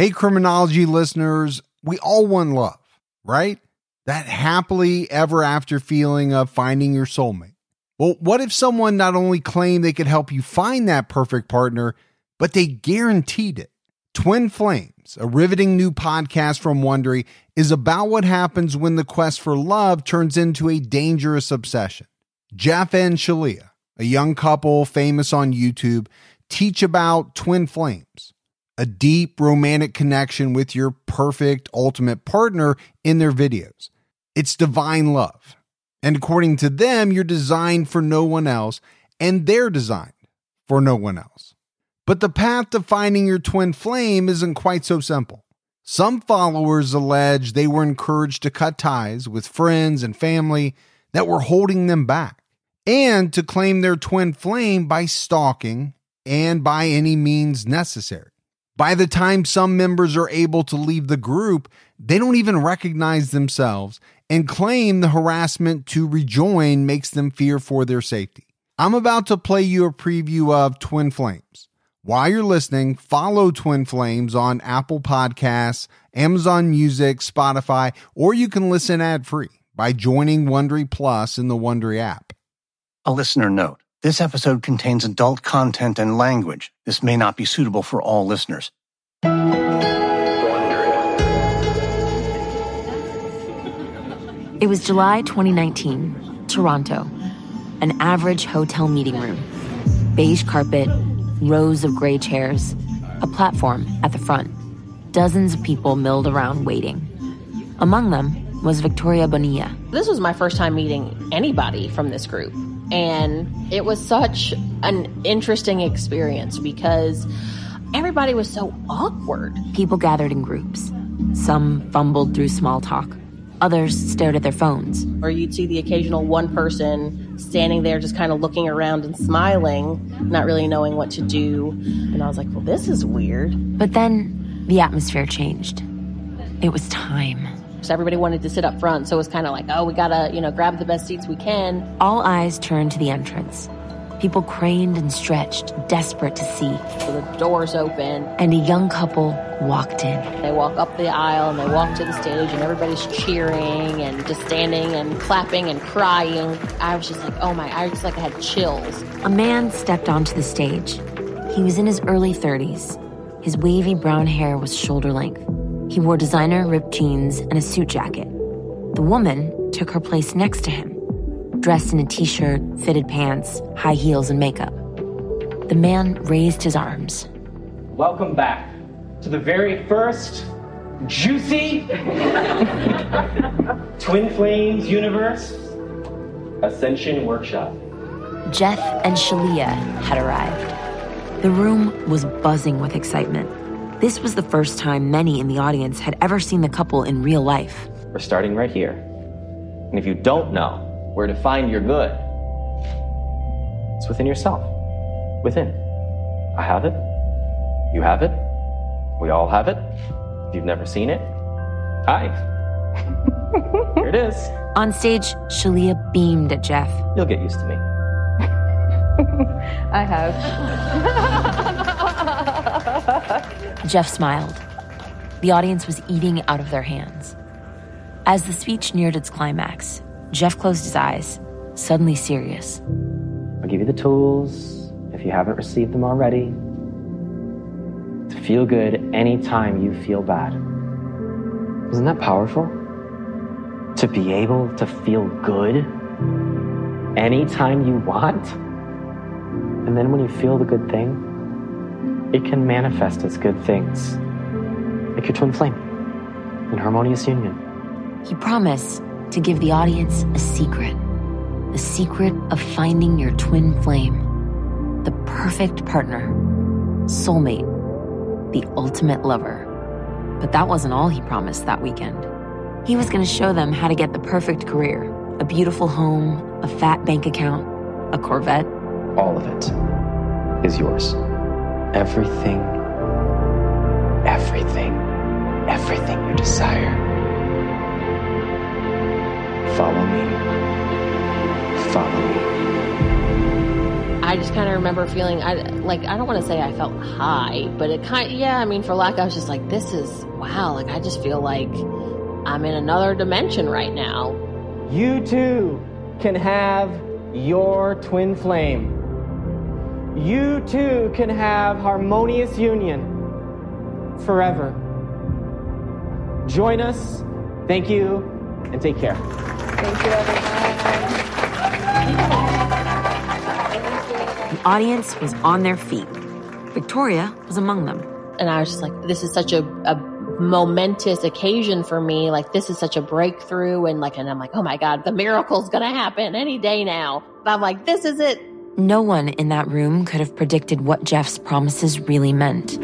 Hey, criminology listeners, we all want love, right? That happily ever after feeling of finding your soulmate. Well, what if someone not only claimed they could help you find that perfect partner, but they guaranteed it? Twin Flames, a riveting new podcast from Wondery, is about what happens when the quest for love turns into a dangerous obsession. Jeff and Shalia, a young couple famous on YouTube, teach about twin flames, a deep romantic connection with your perfect ultimate partner in their videos. It's divine love. And according to them, you're designed for no one else, and they're designed for no one else. But the path to finding your twin flame isn't quite so simple. Some followers allege they were encouraged to cut ties with friends and family that were holding them back, and to claim their twin flame by stalking and by any means necessary. By the time some members are able to leave the group, they don't even recognize themselves and claim the harassment to rejoin makes them fear for their safety. I'm about to play you a preview of Twin Flames. While you're listening, follow Twin Flames on Apple Podcasts, Amazon Music, Spotify, or you can listen ad-free by joining Wondery Plus in the Wondery app. A listener note. This episode contains adult content and language. This may not be suitable for all listeners. It was July 2019, Toronto. An average hotel meeting room. Beige carpet, rows of gray chairs, a platform at the front. Dozens of people milled around waiting. Among them was Victoria Bonilla. This was my first time meeting anybody from this group. And it was such an interesting experience because everybody was so awkward. People gathered in groups. Some fumbled through small talk. Others stared at their phones. Or you'd see the occasional one person standing there just kind of looking around and smiling, not really knowing what to do. And I was like, well, this is weird. But then the atmosphere changed. It was time. So everybody wanted to sit up front, so it was kind of like, oh, we gotta, grab the best seats we can. All eyes turned to the entrance. People craned and stretched, desperate to see. So the doors open. And a young couple walked in. They walk up the aisle and they walk to the stage and everybody's cheering and just standing and clapping and crying. I was just like, oh my, I had chills. A man stepped onto the stage. He was in his early 30s. His wavy brown hair was shoulder length. He wore designer ripped jeans and a suit jacket. The woman took her place next to him, dressed in a t-shirt, fitted pants, high heels, and makeup. The man raised his arms. Welcome back to the very first juicy Twin Flames Universe Ascension Workshop. Jeff and Shalia had arrived. The room was buzzing with excitement. This was the first time many in the audience had ever seen the couple in real life. We're starting right here. And if you don't know where to find your good, it's within yourself. Within. I have it. You have it. We all have it. If you've never seen it, hi. Here it is. On stage, Shalia beamed at Jeff. You'll get used to me. I have. Jeff smiled. The audience was eating out of their hands. As the speech neared its climax, Jeff closed his eyes, suddenly serious. I'll give you the tools, if you haven't received them already, to feel good any time you feel bad. Isn't that powerful? To be able to feel good any time you want? And then when you feel the good thing, it can manifest as good things, like your twin flame, in harmonious union. He promised to give the audience a secret. The secret of finding your twin flame. The perfect partner. Soulmate. The ultimate lover. But that wasn't all he promised that weekend. He was going to show them how to get the perfect career. A beautiful home, a fat bank account, a Corvette. All of it is yours. Everything, everything, everything you desire. Follow me. Follow me. I just kind of remember feeling, I don't want to say I felt high, but it kind of, for lack of, I was just like, this is, wow, like, I just feel like I'm in another dimension right now. You too can have your twin flame. You too can have harmonious union forever. Join us. Thank you, and take care. Thank you, everyone. The audience was on their feet. Victoria was among them. And I was just like, this is such a momentous occasion for me. Like, this is such a breakthrough. And I'm like, oh my God, the miracle's going to happen any day now. But I'm like, this is it. No one in that room could have predicted what Jeff's promises really meant.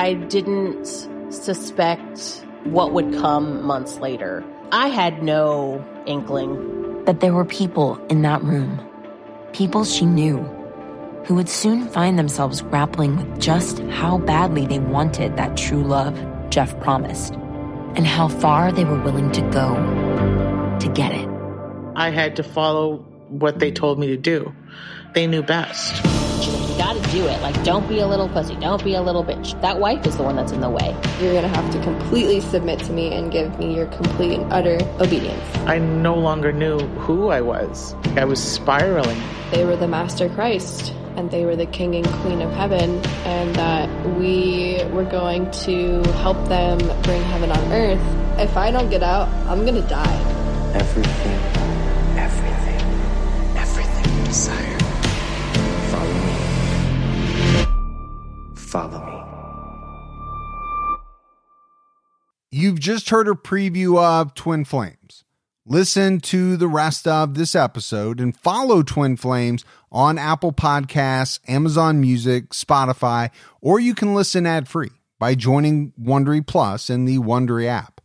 I didn't suspect what would come months later. I had no inkling that there were people in that room, people she knew, who would soon find themselves grappling with just how badly they wanted that true love Jeff promised, and how far they were willing to go to get it. I had to follow what they told me to do. They knew best. She's like, you gotta do it. Like, don't be a little pussy. Don't be a little bitch. That wife is the one that's in the way. You're gonna have to completely submit to me and give me your complete and utter obedience. I no longer knew who I was. I was spiraling. They were the Master Christ, and they were the King and Queen of Heaven, and that we were going to help them bring heaven on earth. If I don't get out, I'm gonna die. Everything you desire. Follow me. You've just heard a preview of Twin Flames. Listen to the rest of this episode and follow Twin Flames on Apple Podcasts, Amazon Music, Spotify, or you can listen ad-free by joining Wondery Plus in the Wondery app.